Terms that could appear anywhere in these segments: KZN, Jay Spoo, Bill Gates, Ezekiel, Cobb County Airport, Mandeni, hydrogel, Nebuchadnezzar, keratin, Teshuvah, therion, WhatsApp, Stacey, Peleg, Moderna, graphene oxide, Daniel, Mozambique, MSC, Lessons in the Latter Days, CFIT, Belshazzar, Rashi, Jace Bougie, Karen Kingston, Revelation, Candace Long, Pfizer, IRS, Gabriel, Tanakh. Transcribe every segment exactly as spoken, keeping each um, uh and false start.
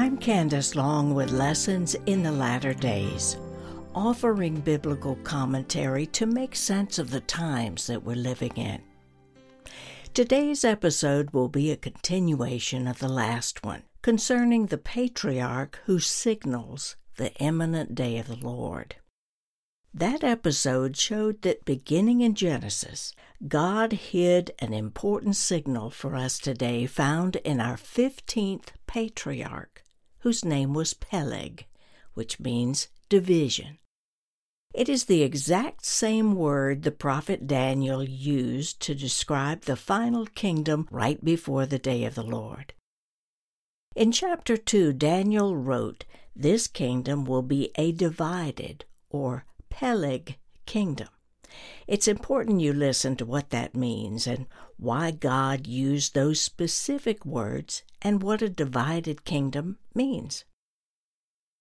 I'm Candace Long with Lessons in the Latter Days, offering biblical commentary to make sense of the times that we're living in. Today's episode will be a continuation of the last one, concerning the patriarch who signals the imminent day of the Lord. That episode showed that beginning in Genesis, God hid an important signal for us today found in our fifteenth patriarch, whose name was Peleg, which means division. It is the exact same word the prophet Daniel used to describe the final kingdom right before the day of the Lord. In chapter two, Daniel wrote, "This kingdom will be a divided, or Peleg, kingdom." It's important you listen to what that means and why God used those specific words and what a divided kingdom means.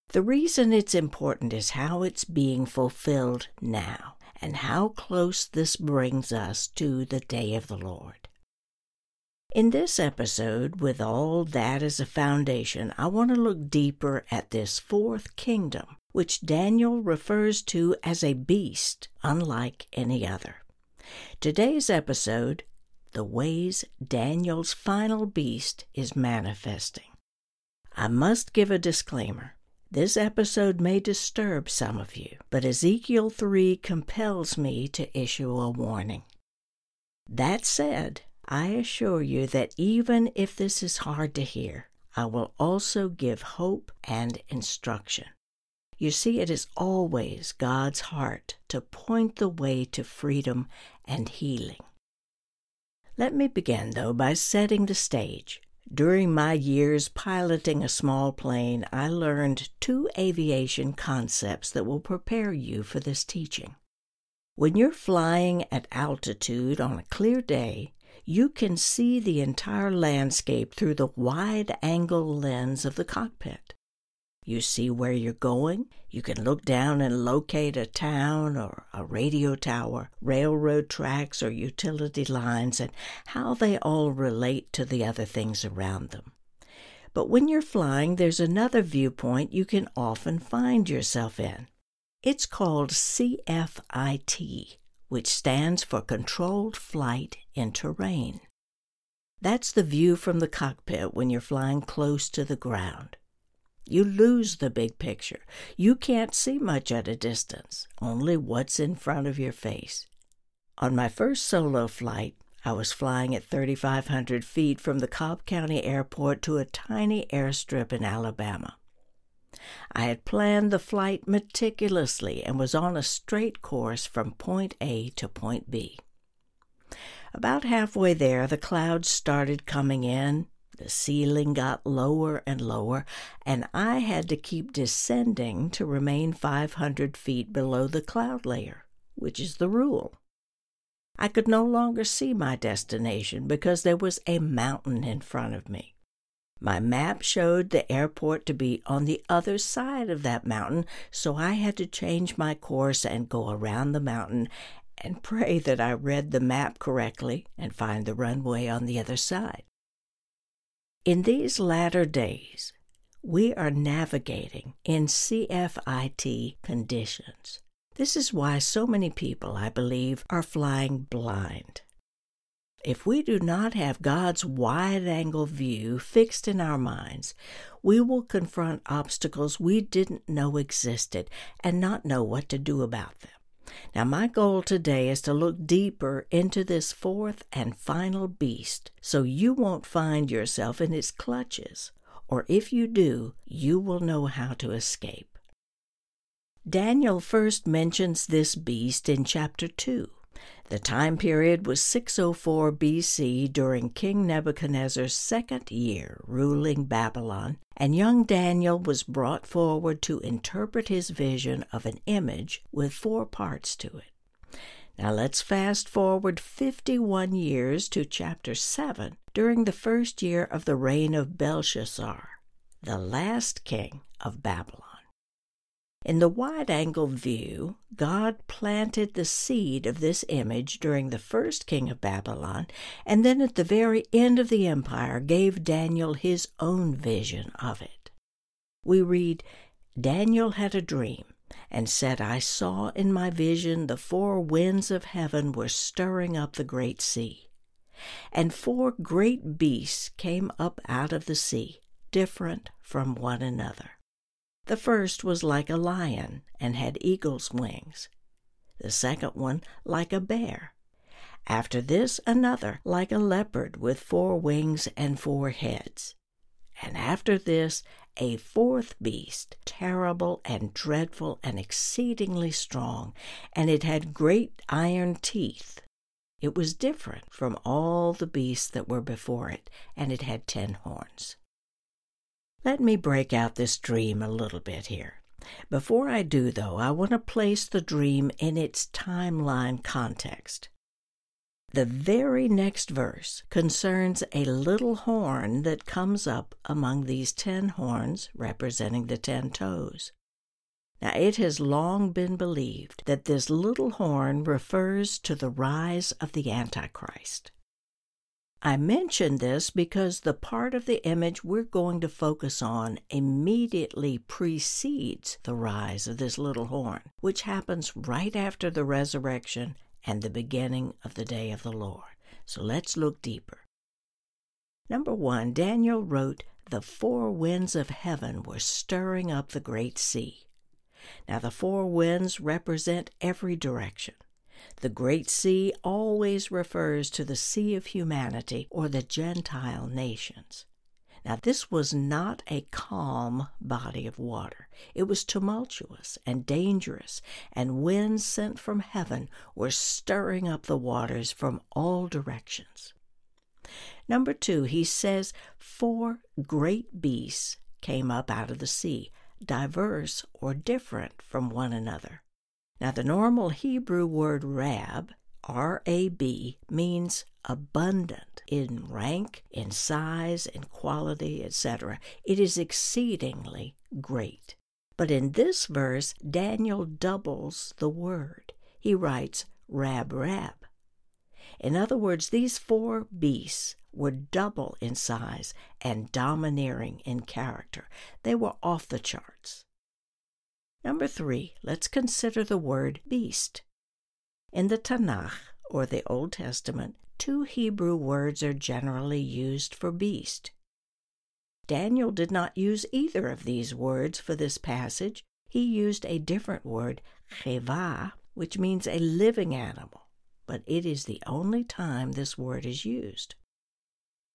The reason it's important is how it's being fulfilled now and how close this brings us to the day of the Lord. In this episode, with all that as a foundation, I want to look deeper at this fourth kingdom, which Daniel refers to as a beast unlike any other. Today's episode, The Ways Daniel's Final Beast is Manifesting. I must give a disclaimer. This episode may disturb some of you, but Ezekiel three compels me to issue a warning. That said, I assure you that even if this is hard to hear, I will also give hope and instruction. You see, it is always God's heart to point the way to freedom and healing. Let me begin, though, by setting the stage. During my years piloting a small plane, I learned two aviation concepts that will prepare you for this teaching. When you're flying at altitude on a clear day, you can see the entire landscape through the wide-angle lens of the cockpit. You see where you're going. You can look down and locate a town or a radio tower, railroad tracks or utility lines, and how they all relate to the other things around them. But when you're flying, there's another viewpoint you can often find yourself in. It's called C F I T, which stands for Controlled Flight in Terrain. That's the view from the cockpit when you're flying close to the ground. You lose the big picture. You can't see much at a distance, only what's in front of your face. On my first solo flight, I was flying at thirty-five hundred feet from the Cobb County Airport to a tiny airstrip in Alabama. I had planned the flight meticulously and was on a straight course from point A to point B. About halfway there, the clouds started coming in, the ceiling got lower and lower, and I had to keep descending to remain five hundred feet below the cloud layer, which is the rule. I could no longer see my destination because there was a mountain in front of me. My map showed the airport to be on the other side of that mountain, so I had to change my course and go around the mountain and pray that I read the map correctly and find the runway on the other side. In these latter days, we are navigating in C F I T conditions. This is why so many people, I believe, are flying blind. If we do not have God's wide-angle view fixed in our minds, we will confront obstacles we didn't know existed and not know what to do about them. Now, my goal today is to look deeper into this fourth and final beast so you won't find yourself in its clutches, or if you do, you will know how to escape. Daniel first mentions this beast in chapter two. The time period was six oh four B C during King Nebuchadnezzar's second year ruling Babylon, and young Daniel was brought forward to interpret his vision of an image with four parts to it. Now let's fast forward fifty-one years to chapter seven during the first year of the reign of Belshazzar, the last king of Babylon. In the wide-angle view, God planted the seed of this image during the first king of Babylon, and then at the very end of the empire gave Daniel his own vision of it. we read, Daniel had a dream and said, I saw in my vision the four winds of heaven were stirring up the great sea. And four great beasts came up out of the sea, different from one another. The first was like a lion and had eagle's wings. The second one like a bear. After this, another like a leopard with four wings and four heads. And after this, a fourth beast, terrible and dreadful and exceedingly strong, and it had great iron teeth. It was different from all the beasts that were before it, and it had ten horns. Let me break out this dream a little bit here. Before I do, though, I want to place the dream in its timeline context. The very next verse concerns a little horn that comes up among these ten horns representing the ten toes. Now, it has long been believed that this little horn refers to the rise of the Antichrist. I mention this because the part of the image we're going to focus on immediately precedes the rise of this little horn, which happens right after the resurrection and the beginning of the day of the Lord. So let's look deeper. Number one, Daniel wrote, the four winds of heaven were stirring up the great sea. Now the four winds represent every direction. The great sea always refers to the sea of humanity or the Gentile nations. Now this was not a calm body of water. It was tumultuous and dangerous, and winds sent from heaven were stirring up the waters from all directions. Number two, he says, four great beasts came up out of the sea, diverse or different from one another. Now the normal Hebrew word rab, R A B, means abundant in rank, in size, in quality, et cetera. It is exceedingly great. But in this verse, Daniel doubles the word. He writes, Rab, Rab. In other words, these four beasts were double in size and domineering in character. They were off the charts. Number three, let's consider the word beast. In the Tanakh, or the Old Testament, two Hebrew words are generally used for beast. Daniel did not use either of these words for this passage. He used a different word, cheva, which means a living animal, but it is the only time this word is used.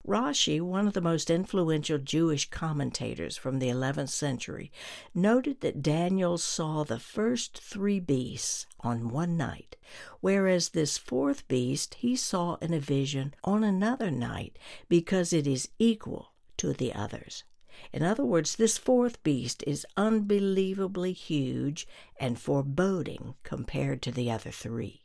Rashi, one of the most influential Jewish commentators from the eleventh century, noted that Daniel saw the first three beasts on one night, whereas this fourth beast he saw in a vision on another night because it is equal to the others. In other words, this fourth beast is unbelievably huge and foreboding compared to the other three.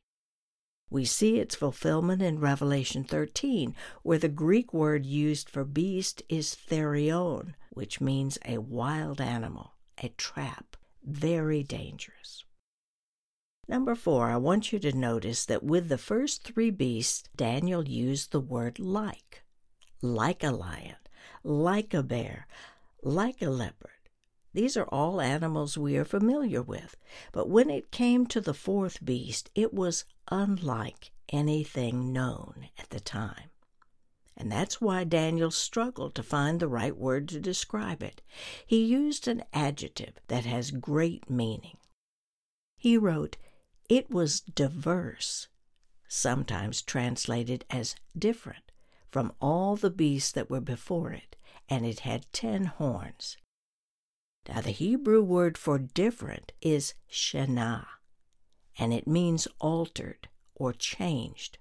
We see its fulfillment in Revelation thirteen, where the Greek word used for beast is therion, which means a wild animal, a trap, very dangerous. Number four, I want you to notice that with the first three beasts, Daniel used the word like, like a lion, like a bear, like a leopard. These are all animals we are familiar with, but when it came to the fourth beast, it was unlike anything known at the time. And that's why Daniel struggled to find the right word to describe it. He used an adjective that has great meaning. He wrote, "It was diverse," sometimes translated as different, from all the beasts that were before it, and it had ten horns. Now, the Hebrew word for different is shenah, and it means altered or changed.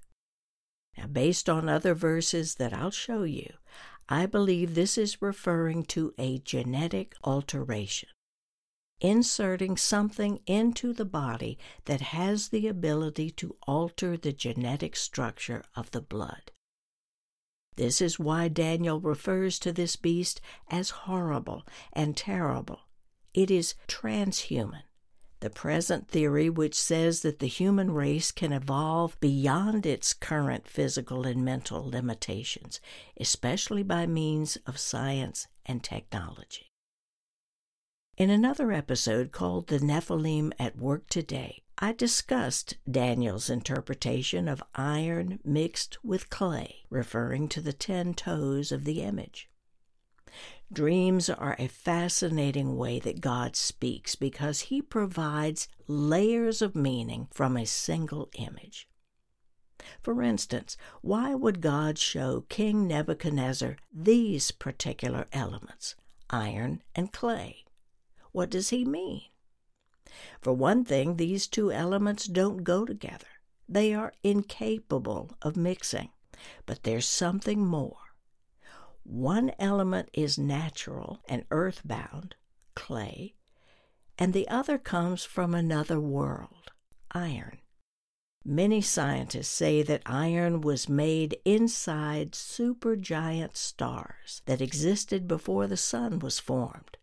Now, based on other verses that I'll show you, I believe this is referring to a genetic alteration, inserting something into the body that has the ability to alter the genetic structure of the blood. This is why Daniel refers to this beast as horrible and terrible. It is transhuman. The present theory, which says that the human race can evolve beyond its current physical and mental limitations, especially by means of science and technology. In another episode called The Nephilim at Work Today, I discussed Daniel's interpretation of iron mixed with clay, referring to the ten toes of the image. Dreams are a fascinating way that God speaks because he provides layers of meaning from a single image. For instance, why would God show King Nebuchadnezzar these particular elements, iron and clay? What does he mean? For one thing, these two elements don't go together. They are incapable of mixing. But there's something more. One element is natural and earthbound, clay, and the other comes from another world, iron. Many scientists say that iron was made inside supergiant stars that existed before the sun was formed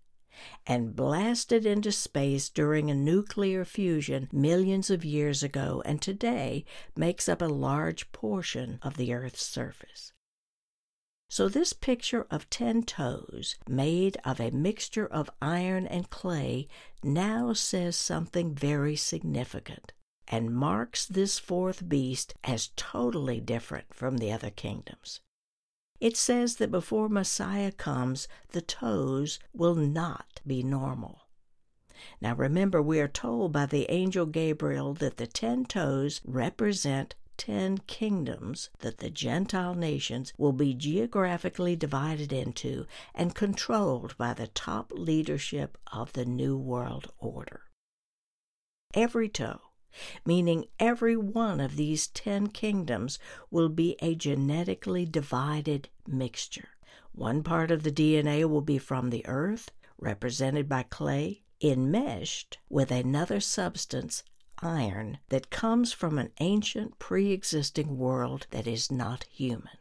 and blasted into space during a nuclear fusion millions of years ago, and today makes up a large portion of the Earth's surface. So this picture of ten toes, made of a mixture of iron and clay, now says something very significant, and marks this fourth beast as totally different from the other kingdoms. It says that before Messiah comes, the toes will not be normal. Now remember, we are told by the angel Gabriel that the ten toes represent ten kingdoms that the Gentile nations will be geographically divided into and controlled by the top leadership of the New World Order. Every toe, meaning every one of these ten kingdoms, will be a genetically divided mixture. One part of the D N A will be from the earth, represented by clay, enmeshed with another substance, iron, that comes from an ancient pre-existing world that is not human.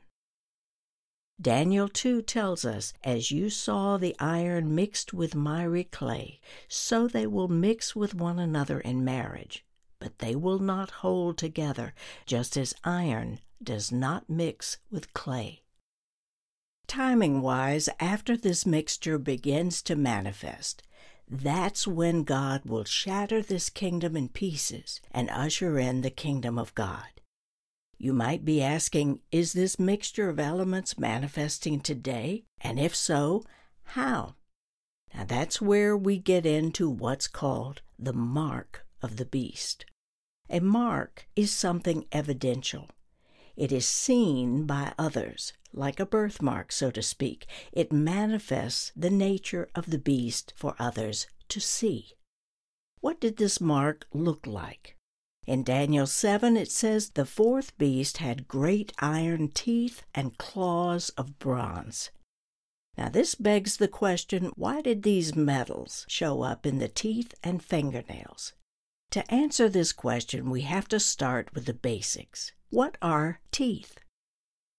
Daniel two tells us, "As you saw the iron mixed with miry clay, so they will mix with one another in marriage. But they will not hold together, just as iron does not mix with clay." Timing-wise, after this mixture begins to manifest, that's when God will shatter this kingdom in pieces and usher in the kingdom of God. You might be asking, is this mixture of elements manifesting today? And if so, how? Now that's where we get into what's called the mark of the beast. A mark is something evidential. It is seen by others, like a birthmark, so to speak. It manifests the nature of the beast for others to see. What did this mark look like? In Daniel seven, it says, "The fourth beast had great iron teeth and claws of bronze." Now this begs the question, why did these metals show up in the teeth and fingernails? To answer this question, we have to start with the basics. What are teeth?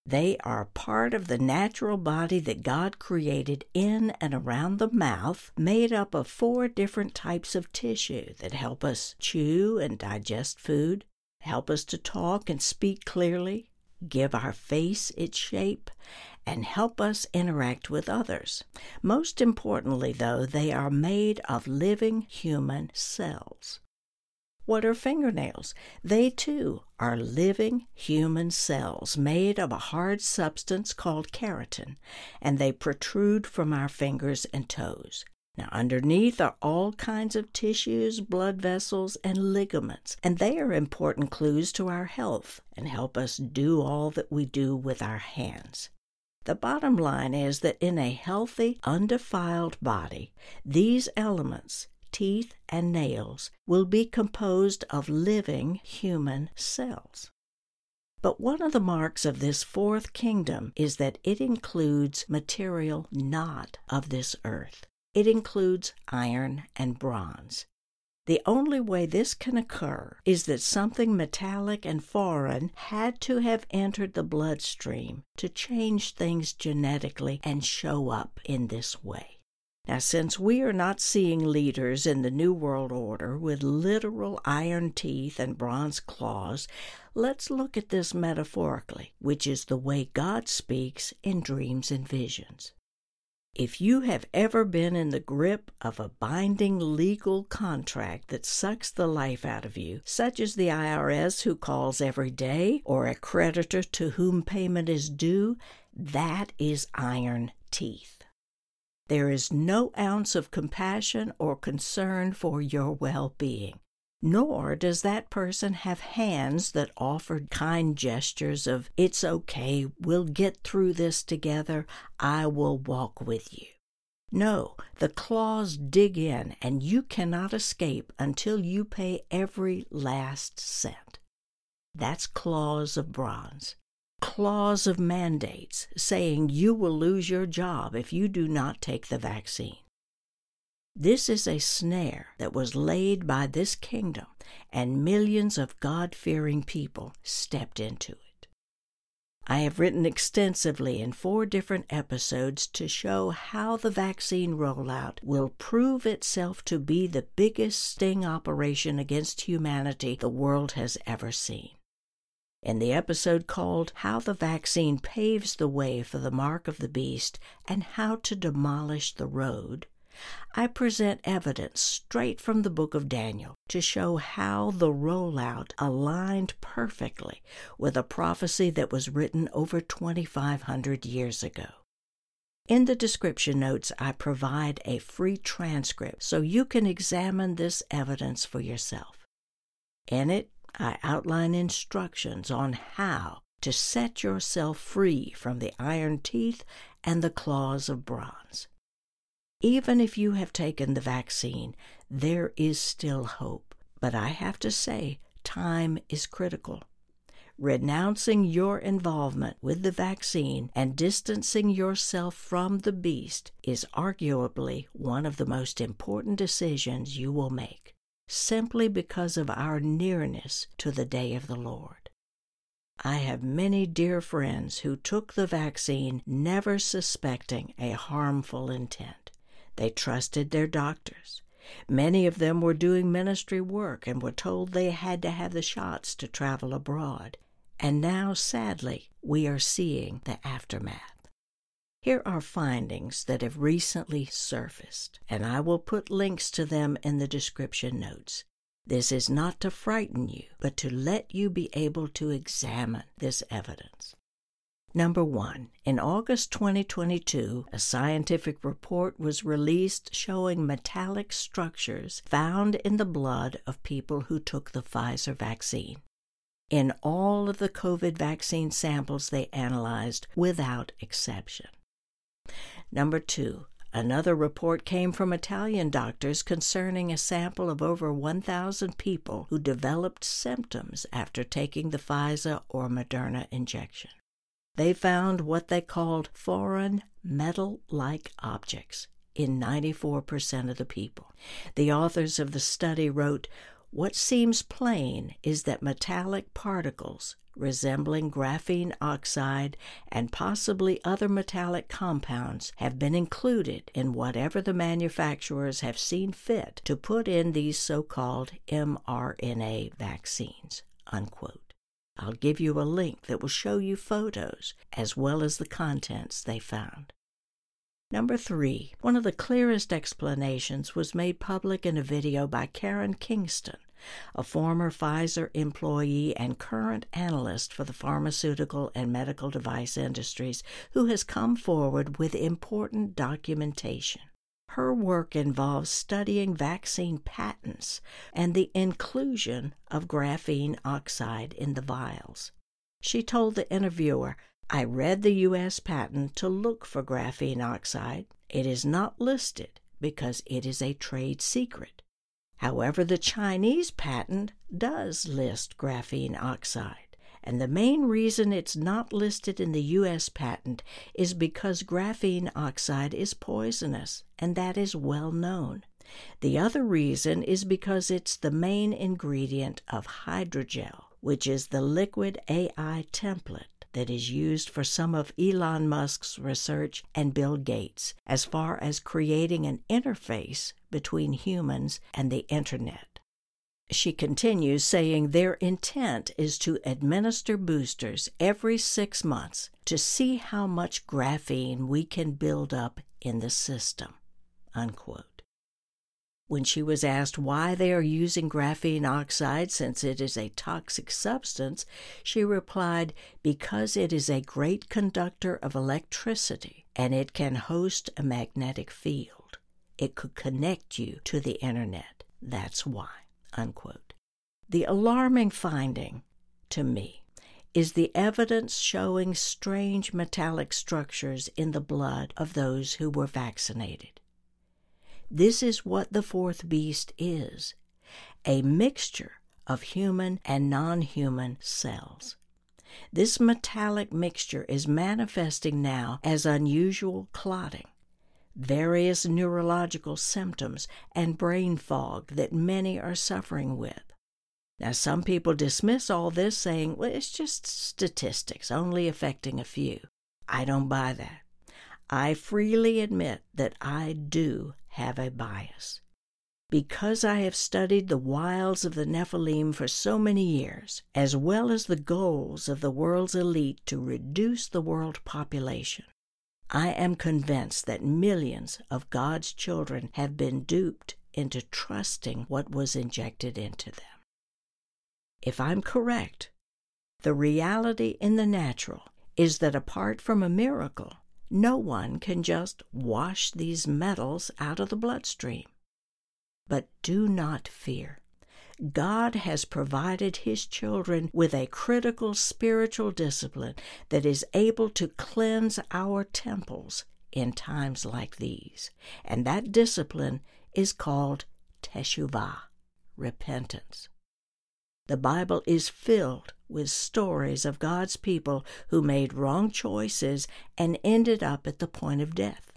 They are part of the natural body that God created in and around the mouth, made up of four different types of tissue that help us chew and digest food, help us to talk and speak clearly, give our face its shape, and help us interact with others. Most importantly, though, they are made of living human cells. What are fingernails? They, too, are living human cells made of a hard substance called keratin, and they protrude from our fingers and toes. Now, underneath are all kinds of tissues, blood vessels, and ligaments, and they are important clues to our health and help us do all that we do with our hands. The bottom line is that in a healthy, undefiled body, these elements, teeth and nails, will be composed of living human cells. But one of the marks of this fourth kingdom is that it includes material not of this earth. It includes iron and bronze. The only way this can occur is that something metallic and foreign had to have entered the bloodstream to change things genetically and show up in this way. Now, since we are not seeing leaders in the New World Order with literal iron teeth and bronze claws, let's look at this metaphorically, which is the way God speaks in dreams and visions. If you have ever been in the grip of a binding legal contract that sucks the life out of you, such as the I R S who calls every day, or a creditor to whom payment is due, that is iron teeth. There is no ounce of compassion or concern for your well-being, nor does that person have hands that offer kind gestures of, "It's okay, we'll get through this together, I will walk with you." No, the claws dig in, and you cannot escape until you pay every last cent. That's claws of bronze. Claws of mandates saying you will lose your job if you do not take the vaccine. This is a snare that was laid by this kingdom, and millions of God-fearing people stepped into it. I have written extensively in four different episodes to show how the vaccine rollout will prove itself to be the biggest sting operation against humanity the world has ever seen. In the episode called How the Vaccine Paves the Way for the Mark of the Beast and How to Demolish the Road, I present evidence straight from the book of Daniel to show how the rollout aligned perfectly with a prophecy that was written over twenty-five hundred years ago. In the description notes, I provide a free transcript so you can examine this evidence for yourself. In it, I outline instructions on how to set yourself free from the iron teeth and the claws of bronze. Even if you have taken the vaccine, there is still hope. But I have to say, time is critical. Renouncing your involvement with the vaccine and distancing yourself from the beast is arguably one of the most important decisions you will make, simply because of our nearness to the day of the Lord. I have many dear friends who took the vaccine never suspecting a harmful intent. They trusted their doctors. Many of them were doing ministry work and were told they had to have the shots to travel abroad. And now, sadly, we are seeing the aftermath. Here are findings that have recently surfaced, and I will put links to them in the description notes. This is not to frighten you, but to let you be able to examine this evidence. Number one, in August twenty twenty-two, a scientific report was released showing metallic structures found in the blood of people who took the Pfizer vaccine, in all of the COVID vaccine samples they analyzed without exception. Number two, another report came from Italian doctors concerning a sample of over one thousand people who developed symptoms after taking the Pfizer or Moderna injection. They found what they called foreign metal-like objects in ninety-four percent of the people. The authors of the study wrote, "What seems plain is that metallic particles resembling graphene oxide and possibly other metallic compounds have been included in whatever the manufacturers have seen fit to put in these so-called M R N A vaccines," unquote. I'll give you a link that will show you photos as well as the contents they found. Number three, one of the clearest explanations was made public in a video by Karen Kingston, a former Pfizer employee and current analyst for the pharmaceutical and medical device industries, who has come forward with important documentation. Her work involves studying vaccine patents and the inclusion of graphene oxide in the vials. She told the interviewer, "I read the U S patent to look for graphene oxide. It is not listed because it is a trade secret. However, the Chinese patent does list graphene oxide. And the main reason it's not listed in the U S patent is because graphene oxide is poisonous, and that is well known. The other reason is because it's the main ingredient of hydrogel, which is the liquid A I template that is used for some of Elon Musk's research and Bill Gates as far as creating an interface between humans and the Internet." She continues saying their intent is to administer boosters every six months to see how much graphene we can build up in the system," unquote. When she was asked why they are using graphene oxide since it is a toxic substance, she replied, "Because it is a great conductor of electricity and it can host a magnetic field. It could connect you to the internet. That's why," unquote. The alarming finding, to me, is the evidence showing strange metallic structures in the blood of those who were vaccinated. This is what the fourth beast is, a mixture of human and non-human cells. This metallic mixture is manifesting now as unusual clotting, various neurological symptoms, and brain fog that many are suffering with. Now, some people dismiss all this saying, "Well, it's just statistics, only affecting a few." I don't buy that. I freely admit that I do have a bias. Because I have studied the wiles of the Nephilim for so many years, as well as the goals of the world's elite to reduce the world population, I am convinced that millions of God's children have been duped into trusting what was injected into them. If I'm correct, the reality in the natural is that apart from a miracle, no one can just wash these metals out of the bloodstream. But do not fear. God has provided His children with a critical spiritual discipline that is able to cleanse our temples in times like these, and that discipline is called Teshuvah, repentance. The Bible is filled with stories of God's people who made wrong choices and ended up at the point of death.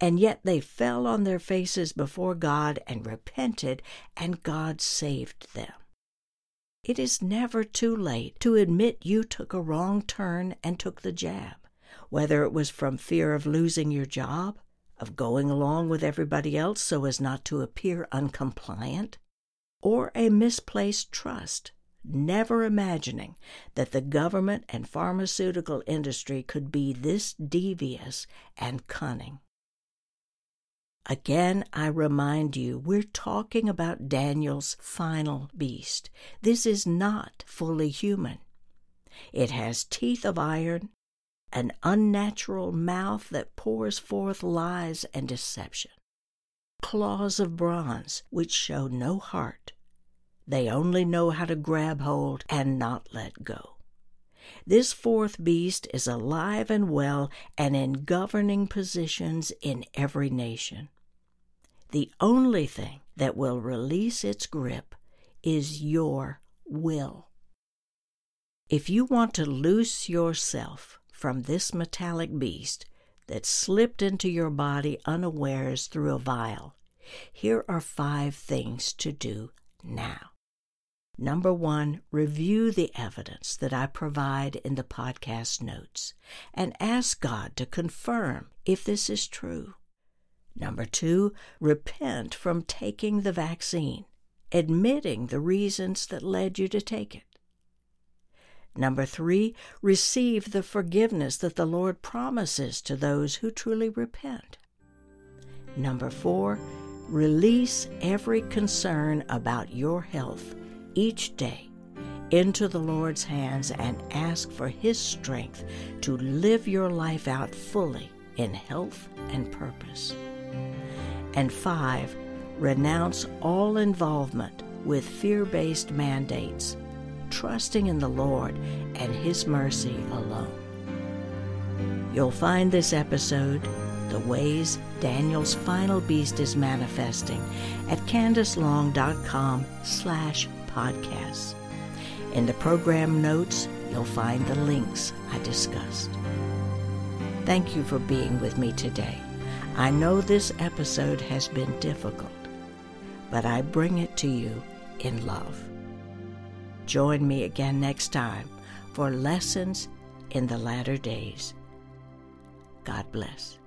And yet they fell on their faces before God and repented, and God saved them. It is never too late to admit you took a wrong turn and took the jab, whether it was from fear of losing your job, of going along with everybody else so as not to appear uncompliant, or a misplaced trust, never imagining that the government and pharmaceutical industry could be this devious and cunning. Again, I remind you, we're talking about Daniel's final beast. This is not fully human. It has teeth of iron, an unnatural mouth that pours forth lies and deception, claws of bronze which show no heart. They only know how to grab hold and not let go. This fourth beast is alive and well and in governing positions in every nation. The only thing that will release its grip is your will. If you want to loose yourself from this metallic beast that slipped into your body unawares through a vial, here are five things to do now. Number one, review the evidence that I provide in the podcast notes and ask God to confirm if this is true. Number two, repent from taking the vaccine, admitting the reasons that led you to take it. Number three, receive the forgiveness that the Lord promises to those who truly repent. Number four, release every concern about your health each day into the Lord's hands and ask for His strength to live your life out fully in health and purpose. And five, renounce all involvement with fear-based mandates, trusting in the Lord and His mercy alone. You'll find this episode, The Ways Daniel's Final Beast is Manifesting, at candacelong.com slash podcasts. In the program notes, you'll find the links I discussed. Thank you for being with me today. I know this episode has been difficult, but I bring it to you in love. Join me again next time for Lessons in the Latter Days. God bless.